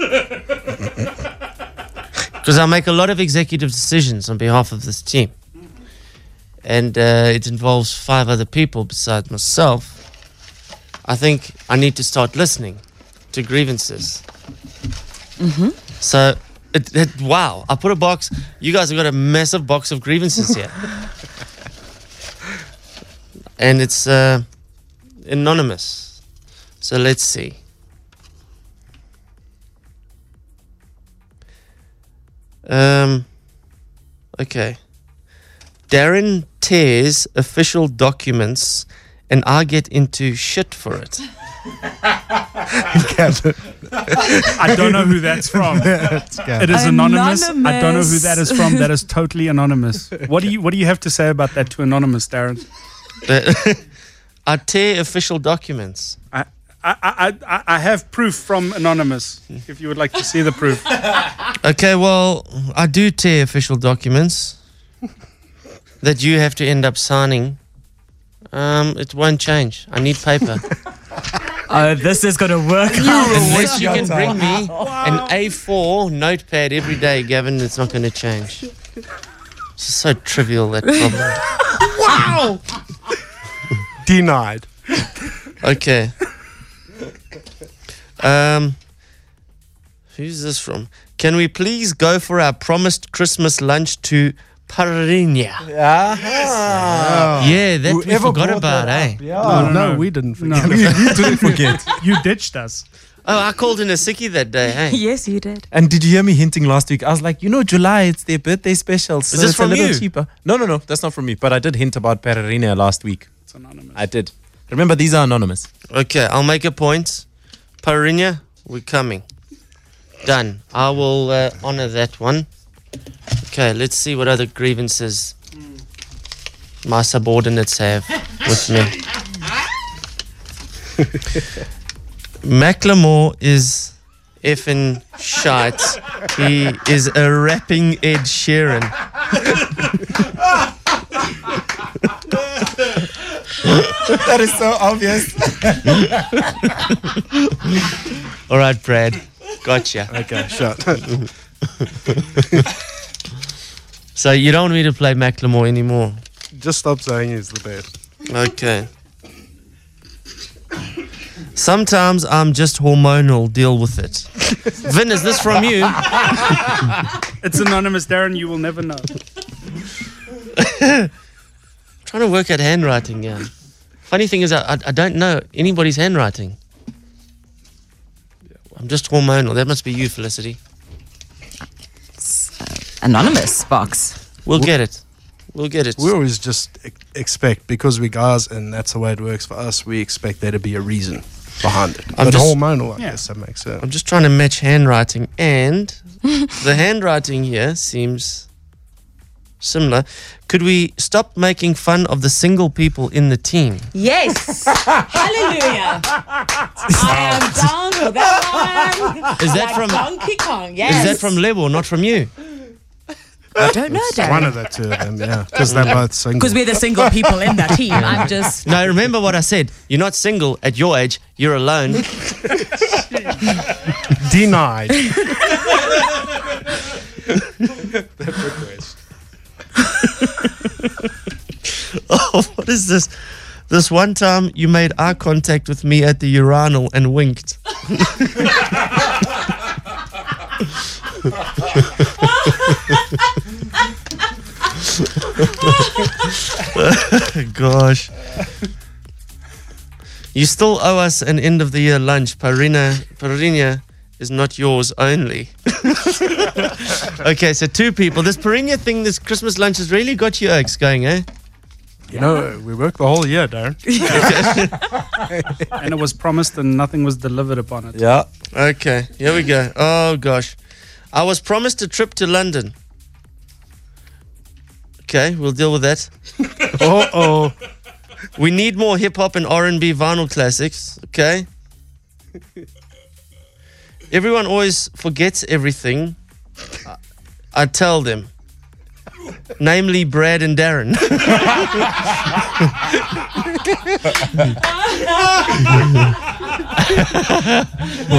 Because I make a lot of executive decisions on behalf of this team. And uh, it involves five other people besides myself. I think I need to start listening to grievances. Mm-hmm. So, it, it, wow, I put a box. You guys have got a massive box of grievances here. And it's uh, anonymous. So, let's see. Um, okay. Darren tears official documents and I get into shit for it. I don't know who that's from. It is anonymous. anonymous. I don't know who that is from. That is totally anonymous. What do you What do you have to say about that to anonymous, Darren? I tear official documents. I, I, I, I have proof from Anonymous, if you would like to see the proof. Okay, well, I do tear official documents that you have to end up signing. Um, it won't change. I need paper. uh, this is going to work out. Unless you can bring me an A four notepad every day, Gavin, it's not going to change. It's so trivial, that problem. Wow! Denied. Okay. Um, who's this from? Can we please go for our promised Christmas lunch to Pariña? Uh-huh. Wow. Yeah, that Whoever we forgot about, eh? Hey? Yeah. No, no, no, no, we didn't forget. No. You, you didn't forget. You ditched us. Oh, I called in a sickie that day, hey? Yes, you did. And did you hear me hinting last week? I was like, you know, July, it's their birthday special, so Is this it's from a little you? cheaper. No, no, no, that's not from me, but I did hint about Pariña last week. It's anonymous. I did. Remember, these are anonymous. Okay, I'll make a point. Pariña, we're coming. Done. I will uh, honor that one. Okay, let's see what other grievances my subordinates have with me. Macklemore is effing shite. He is a rapping Ed Sheeran. That is so obvious. All right, Brad. Gotcha. Okay, shut. So you don't want me to play Macklemore anymore? Just stop saying he's the best. Okay. Sometimes I'm just hormonal. Deal with it. Vin, is this from you? It's anonymous, Darren. You will never know. I'm trying to work out handwriting now. Funny thing is, I, I, I don't know anybody's handwriting. I'm just hormonal. That must be you, Felicity. It's, uh, anonymous box. We'll get it. We'll get it. We always just expect, because we're guys and that's the way it works for us, we expect there to be a reason behind it. I'm but just, hormonal, I yeah. guess that makes sense. I'm just trying to match handwriting, and the handwriting here seems similar. Could we stop making fun of the single people in the team? Yes. Hallelujah. I am down for that one. Is that like from Donkey Kong? Yes. Is that from Lebo, not from you? I don't know, Darren. One of the two of them, yeah. Because they're both single. Because we're the single people in that team. I'm just... No, remember what I said. You're not single at your age. You're alone. Denied. That request. Oh, what is this? This one time you made eye contact with me at the urinal and winked. Gosh. You still owe us an end of the year lunch. Pariña, Pariña is not yours only. Okay, so two people. This Pariña thing, this Christmas lunch has really got your oaks going, eh? You know, we worked the whole year, Darren. And it was promised and nothing was delivered upon it. Yeah. Okay, here we go. Oh, gosh. I was promised a trip to London. Okay, we'll deal with that. Uh-oh. We need more hip-hop and R and B vinyl classics. Okay. Everyone always forgets everything. I tell them. Namely, Brad and Darren. Boy,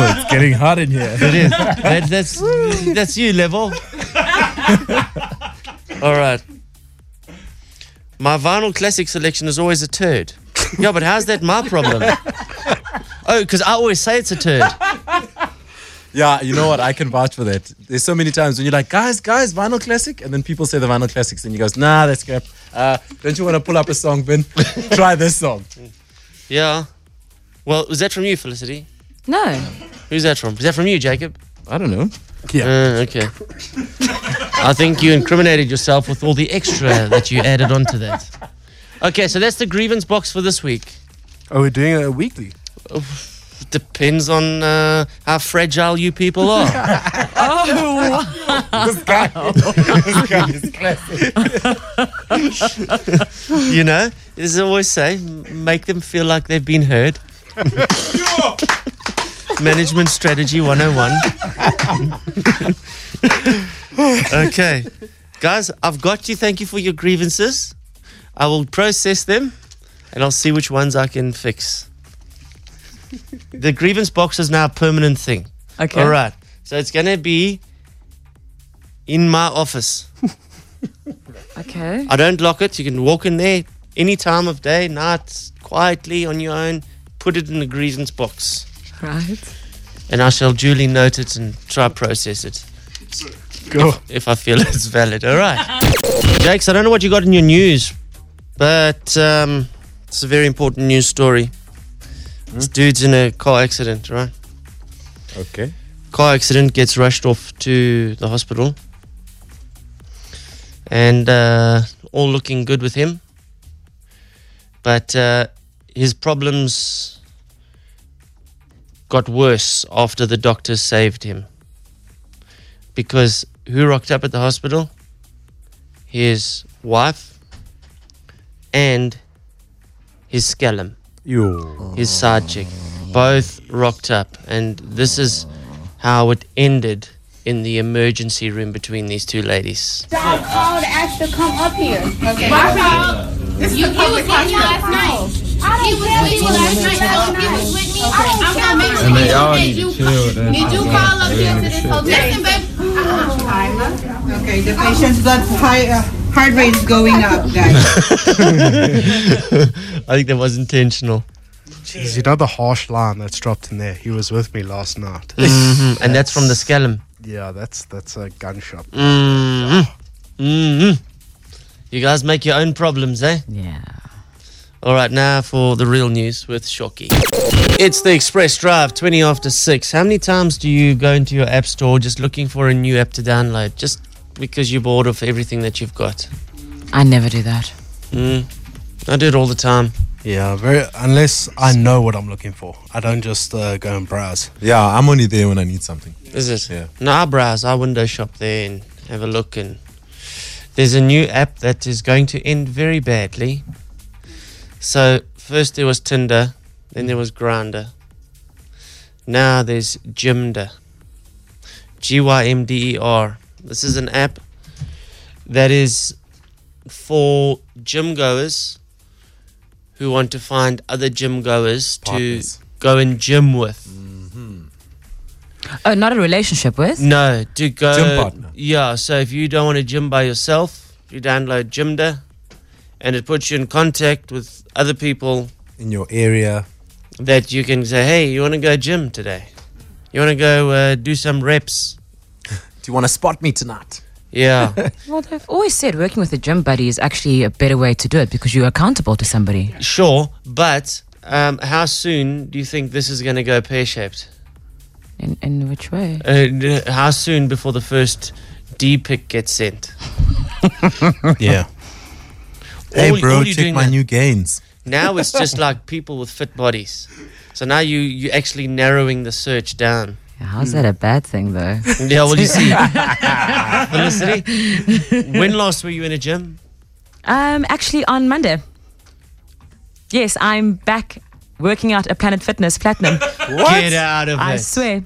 it's getting hot in here. It is. That, that's, that's you, Level. All right. My vinyl classic selection is always a turd. Yeah, but how's that my problem? Oh, because I always say it's a turd. Yeah, you know what? I can vouch for that. There's so many times when you're like, guys, guys, vinyl classic. And then people say the vinyl classics. And you goes, nah, that's crap. Uh, don't you want to pull up a song, Ben? Try this song. Yeah. Well, was that from you, Felicity? No. Who's that from? Is that from you, Jacob? I don't know. Yeah. Uh, okay. I think you incriminated yourself with all the extra that you added onto that. Okay, so that's the grievance box for this week. Are we doing it weekly? Oh. Depends on uh, how fragile you people are. Oh, wow. This guy, this guy is classic. You know, as I always say, make them feel like they've been heard. Management strategy one oh one. Okay. Guys, I've got you. Thank you for your grievances. I will process them and I'll see which ones I can fix. The grievance box is now a permanent thing. Okay. All right. So it's going to be in my office. Okay. I don't lock it. You can walk in there any time of day, night, quietly on your own. Put it in the grievance box. Right. And I shall duly note it and try process it. Go. If, if I feel it's valid. All right. Jakes, I don't know what you got in your news, but um, it's a very important news story. This dude's in a car accident, right? Okay. Car accident, gets rushed off to the hospital. And uh, all looking good with him. But uh, his problems got worse after the doctors saved him. Because who rocked up at the hospital? His wife and his scallum. Yo. His side chick. Both rocked up. And this is how it ended in the emergency room between these two ladies. Y'all called to ask to come up here. Okay. My fault. This is you, the public hospital. He was with you last night. He was with me. I'm not making sure that you chill, then. Did you call up here to this hotel? Listen, baby. Okay, the patient's blood heart rate is going up, guys. I think that was intentional. Jeez, you know the harsh line that's dropped in there. He was with me last night. Mm-hmm. That's, and that's from the scallum. Yeah, that's that's a gun shop. Mm-hmm. Mm-hmm. You guys make your own problems, eh? Yeah. All right, now for the real news with Shocky. It's the Express Drive, twenty after six. How many times do you go into your app store just looking for a new app to download just because you're bored of everything that you've got? I never do that. Mm. I do it all the time. Yeah, very. Unless I know what I'm looking for. I don't just uh, go and browse. Yeah, I'm only there when I need something. Is it? Yeah. No, I browse. I window shop there and have a look. And there's a new app that is going to end very badly. So first there was Tinder, then there was Grindr. Now there's Gymder. G Y M D E R. This is an app that is for gym goers who want to find other gym goers Partners. to go and gym with. Mm-hmm. Oh, not a relationship with? No, to go... Gym partner. Yeah, so if you don't want to gym by yourself, you download Gymder, and it puts you in contact with other people... in your area. That you can say, hey, you want to go gym today? You want to go uh, do some reps? Do you want to spot me tonight? Yeah. Well, they've always said working with a gym buddy is actually a better way to do it because you're accountable to somebody. Sure, but um, how soon do you think this is going to go pear-shaped? In, in which way? Uh, how soon before the first D-pic gets sent? Yeah. Hey, all, bro, all check my now, new gains. Now it's just like people with fit bodies. So now you, you're actually narrowing the search down. How's that a bad thing, though? Yeah, well, you see. Felicity, when last were you in a gym? Um, actually, on Monday. Yes, I'm back working out at Planet Fitness Platinum. What? Get out of it. I this. swear.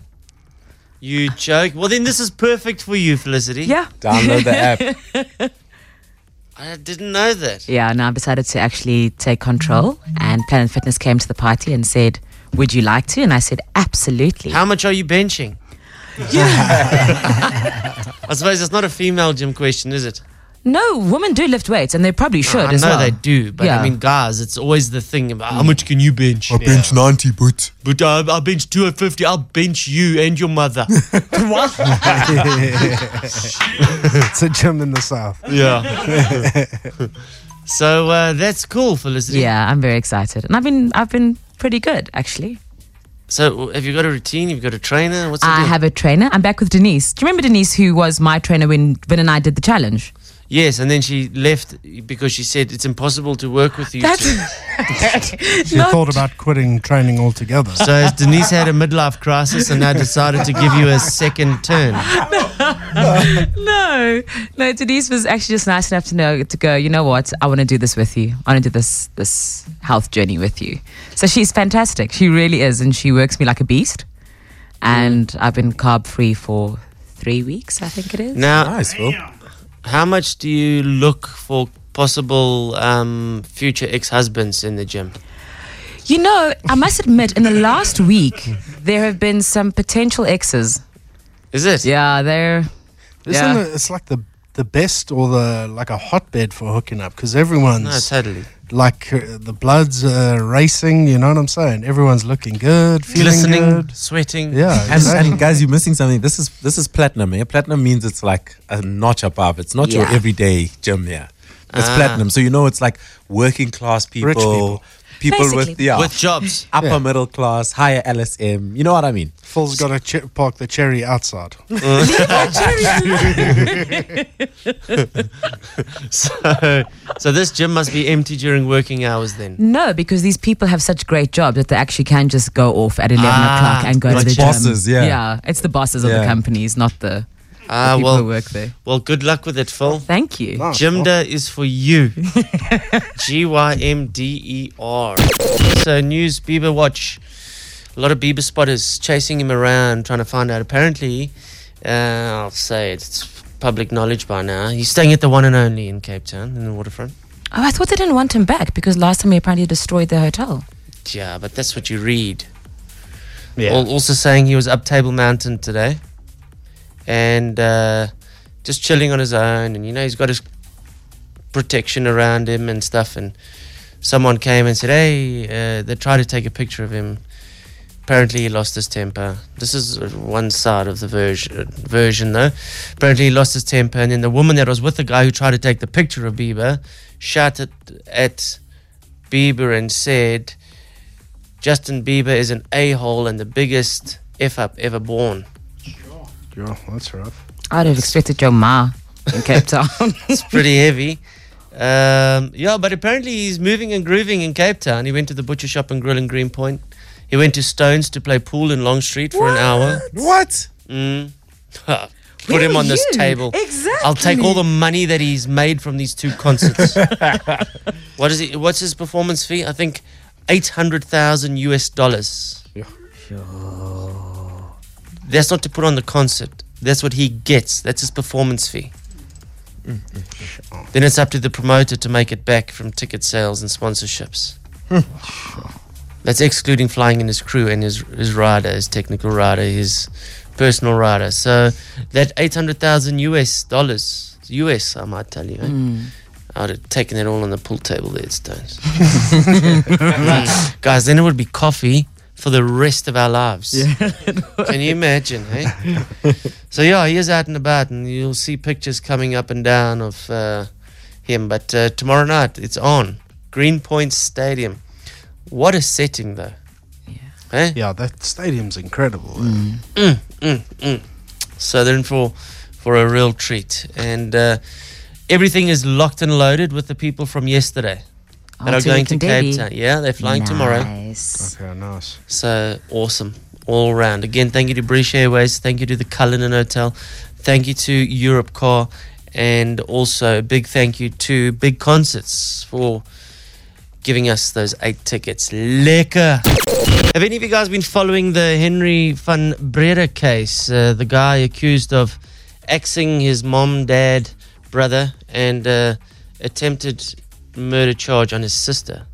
You joke. Well, then this is perfect for you, Felicity. Yeah. Download the app. I didn't know that. Yeah, no, I decided to actually take control, and Planet Fitness came to the party and said, would you like to? And I said, absolutely. How much are you benching? Yeah. I suppose it's not a female gym question, is it? No, women do lift weights, and they probably should no, as well. I know they do, but yeah. I mean, guys, it's always the thing about how much can you bench? I yeah. bench ninety, but... But uh, I bench two hundred fifty. I'll bench you and your mother. What? It's a gym in the south. Yeah. So uh, that's cool, Felicity. Yeah, I'm very excited. And I've been... I've been pretty good, actually. So have you got a routine? You've got a trainer? What's I have a trainer. I'm back with Denise. Do you remember Denise, who was my trainer when Vin and I did the challenge? Yes, and then she left because she said it's impossible to work with you. That's that she not... thought about quitting training altogether. So has Denise had a midlife crisis and now decided to give you a second turn? No. no, no. Denise was actually just nice enough to know to go, you know what? I want to do this with you. I want to do this this health journey with you. So she's fantastic. She really is, and she works me like a beast. And mm. I've been carb free for three weeks, I think it is. Now, nice, Will. How much do you look for possible um, future ex-husbands in the gym? You know, I must admit, in the last week, there have been some potential exes. Is it? Yeah, they're... Isn't yeah. it, it's like the the best or the like a hotbed for hooking up because everyone's... No, totally. Like uh, the blood's uh, racing, you know what I'm saying? Everyone's looking good, feeling Glistening, good. sweating. Yeah. And, and guys, you're missing something. This is this is platinum, eh? Platinum means it's like a notch above. It's not yeah. your everyday gym here. Yeah. It's ah. platinum. So you know it's like working class people. Rich people. People Basically. with yeah, with jobs. Upper yeah. middle class, higher L S M. You know what I mean? Phil's got to che- park the cherry outside. so, so this gym must be empty during working hours then? No, because these people have such great jobs that they actually can just go off at eleven ah, o'clock and go like to the bosses, gym. Yeah. yeah, it's the bosses yeah. of the companies, not the... Ah, the well, who work there. Well, good luck with it, Phil. Thank you. Nice. Gymder is for you. G Y M D E R. So, news, Bieber watch. A lot of Bieber spotters chasing him around, trying to find out. Apparently, uh, I'll say it, it's public knowledge by now. He's staying at the one and only in Cape Town, in the waterfront. Oh, I thought they didn't want him back because last time he apparently destroyed the hotel. Yeah, but that's what you read. Yeah. Also saying he was up Table Mountain today. And uh, just chilling on his own. And, you know, he's got his protection around him and stuff. And someone came and said, hey, uh, they tried to take a picture of him. Apparently, he lost his temper. This is one side of the version, version, though. Apparently, he lost his temper. And then the woman that was with the guy who tried to take the picture of Bieber shouted at Bieber and said, Justin Bieber is an a-hole and the biggest F-up ever born. Yeah, that's rough. I'd have expected your ma in Cape Town. It's pretty heavy. Um, yeah, but apparently he's moving and grooving in Cape Town. He went to the butcher shop and grill in Greenpoint. He went to Stones to play pool in Long Street for what? an hour. What? Mm. Put Where him on this you? table. Exactly. I'll take all the money that he's made from these two concerts. What is he, what's his performance fee? I think eight hundred thousand US dollars. Yeah. yeah. That's not to put on the concert. That's what he gets. That's his performance fee. Mm-hmm. Then it's up to the promoter to make it back from ticket sales and sponsorships. Mm. That's excluding flying in his crew and his, his rider, his technical rider, his personal rider. So that eight hundred thousand US dollars, U S I might tell you, eh? Mm. I would have taken it all on the pool table there at Stones. Guys, then it would be coffee for the rest of our lives. Yeah. Can you imagine, hey? So, yeah, he is out and about, and you'll see pictures coming up and down of uh, him. But uh, tomorrow night, it's on. Greenpoint Stadium. What a setting, though. Yeah, hey? Yeah, that stadium's incredible. Mm. Mm, mm, mm. So they're in for, for a real treat. And uh, everything is locked and loaded with the people from yesterday. That are going to Cape Town. Yeah, they're flying nice. tomorrow. Okay, nice. So, awesome. All around. Again, thank you to British Airways. Thank you to the Cullinan Hotel. Thank you to Europcar. And also a big thank you to Big Concerts for giving us those eight tickets. Lekker. Have any of you guys been following the Henry van Breda case? Uh, the guy accused of axing his mom, dad, brother, and uh, attempted... murder charge on his sister.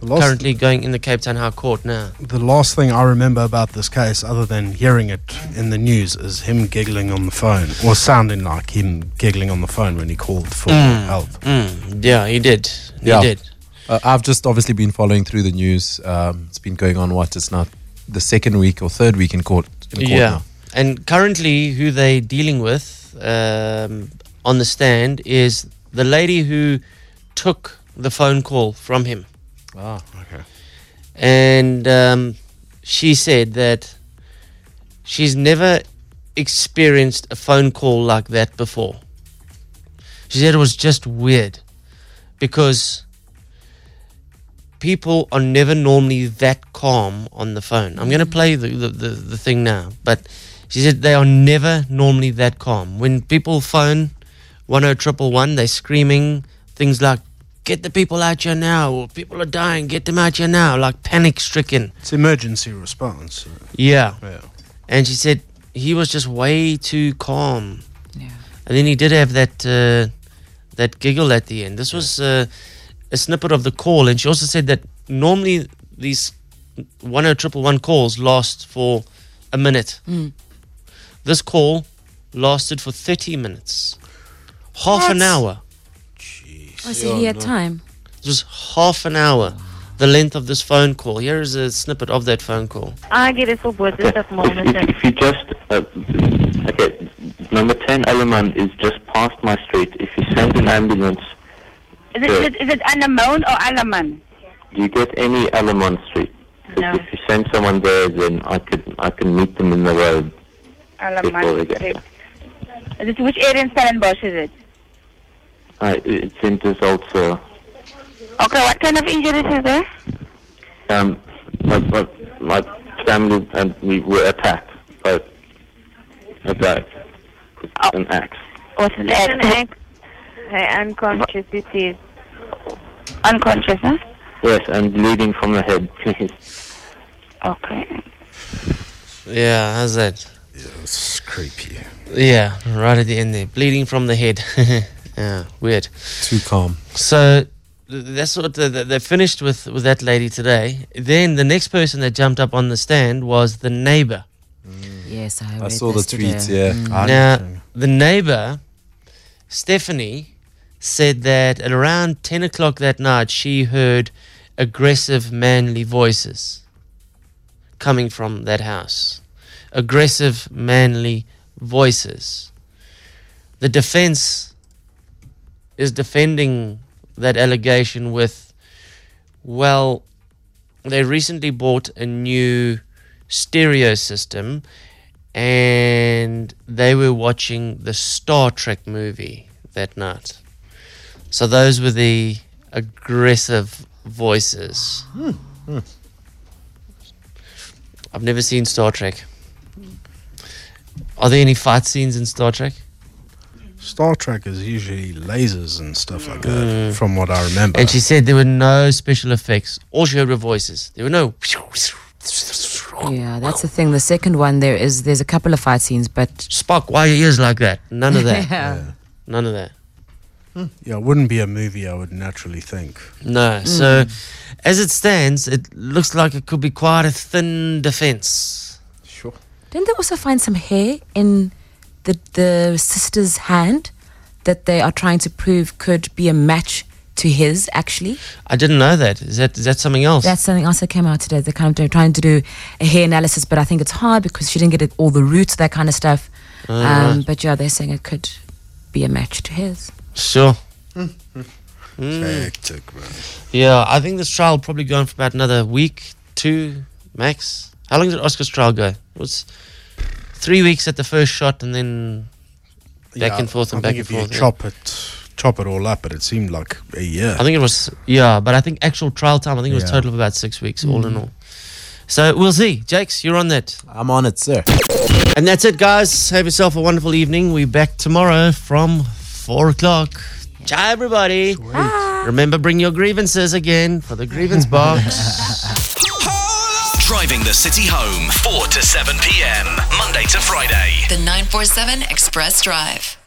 Currently going in the Cape Town High Court now. The last thing I remember about this case, other than hearing it in the news, is him giggling on the phone, or sounding like him giggling on the phone when he called for mm. help. Mm. Yeah, he did. He yeah. did. Uh, I've just obviously been following through the news. Um, it's been going on, what, it's now the second week or third week in court. In court yeah. Now. And currently who they're dealing with um, on the stand is the lady who took the phone call from him. Ah, okay. And um, she said that she's never experienced a phone call like that before. She said it was just weird because people are never normally that calm on the phone. I'm going to play the, the, the, the thing now, but she said they are never normally that calm. When people phone one oh one one one, they're screaming things like, get the people out here now, or people are dying, get them out here now, like panic-stricken. It's emergency response. Yeah. yeah. And she said he was just way too calm. Yeah. And then he did have that uh, that giggle at the end. This was uh, a snippet of the call, and she also said that normally these one oh one one one calls last for a minute. Mm. This call lasted for thirty minutes. Half what? an hour. Jeez. I said he had time. It was half an hour, the length of this phone call. Here is a snippet of that phone call. I get it for words at the moment. If you just... Uh, okay, number ten, Alaman, is just past my street. If you send an ambulance... Is it, is it, is it Alaman or Alaman? Do you get any Alaman Street? No. If you send someone there, then I could I can meet them in the road. Alaman Street. Is it, which area in Stellenbosch is it? Uh, it's in this also. Okay, what kind of injuries is there? Um, my, my, my family and we were attacked by attacked with oh. an axe. What's an axe? An axe? Hey, unconscious disease. Unconscious, huh? Yes, I'm bleeding from the head, please. Okay. Yeah, how's that? Yeah, it's creepy. Yeah, right at the end there. Bleeding from the head. Yeah, weird. Too calm. So that's what the, the, they finished with, with that lady today. Then the next person that jumped up on the stand was the neighbor. Mm. Yes, I, I saw the tweet, today. yeah. Mm. Now, the neighbor, Stephanie, said that at around ten o'clock that night, she heard aggressive, manly voices coming from that house. Aggressive, manly voices. The defense is defending that allegation with, well, they recently bought a new stereo system and they were watching the Star Trek movie that night. So those were the aggressive voices. Hmm. Hmm. I've never seen Star Trek. Are there any fight scenes in Star Trek? Star Trek is usually lasers and stuff like that, mm. from what I remember. And she said there were no special effects. All she heard were voices. There were no... Yeah, that's the thing. The second one, there is there's a couple of fight scenes, but... Spock, why are your ears like that? None of that. yeah. Yeah. None of that. Hmm. Yeah, it wouldn't be a movie I would naturally think. No, mm. so as it stands, it looks like it could be quite a thin defense. Sure. Didn't they also find some hair in... The, the sister's hand that they are trying to prove could be a match to his, actually. I didn't know that. Is that is that something else? That's something else that came out today. They're kind of trying to do a hair analysis, but I think it's hard because she didn't get it, all the roots, that kind of stuff. Oh, um, right. But yeah, they're saying it could be a match to his. Sure. mm. Hectic, bro. Yeah, I think this trial probably going for about another week, two, max. How long did Oscar's trial go? What's... Three weeks at the first shot, and then back yeah, and forth and I back think and if forth. You yeah. Chop it, chop it all up, but it seemed like a year. I think it was, yeah, but I think actual trial time, I think it was yeah. total of about six weeks, mm. all in all. So we'll see. Jakes, you're on that. I'm on it, sir. And that's it, guys. Have yourself a wonderful evening. We're back tomorrow from four o'clock. Ciao, everybody. Bye. Remember, bring your grievances again for the grievance box. Driving the city home, four to seven p.m., Monday to Friday. The nine forty-seven Express Drive.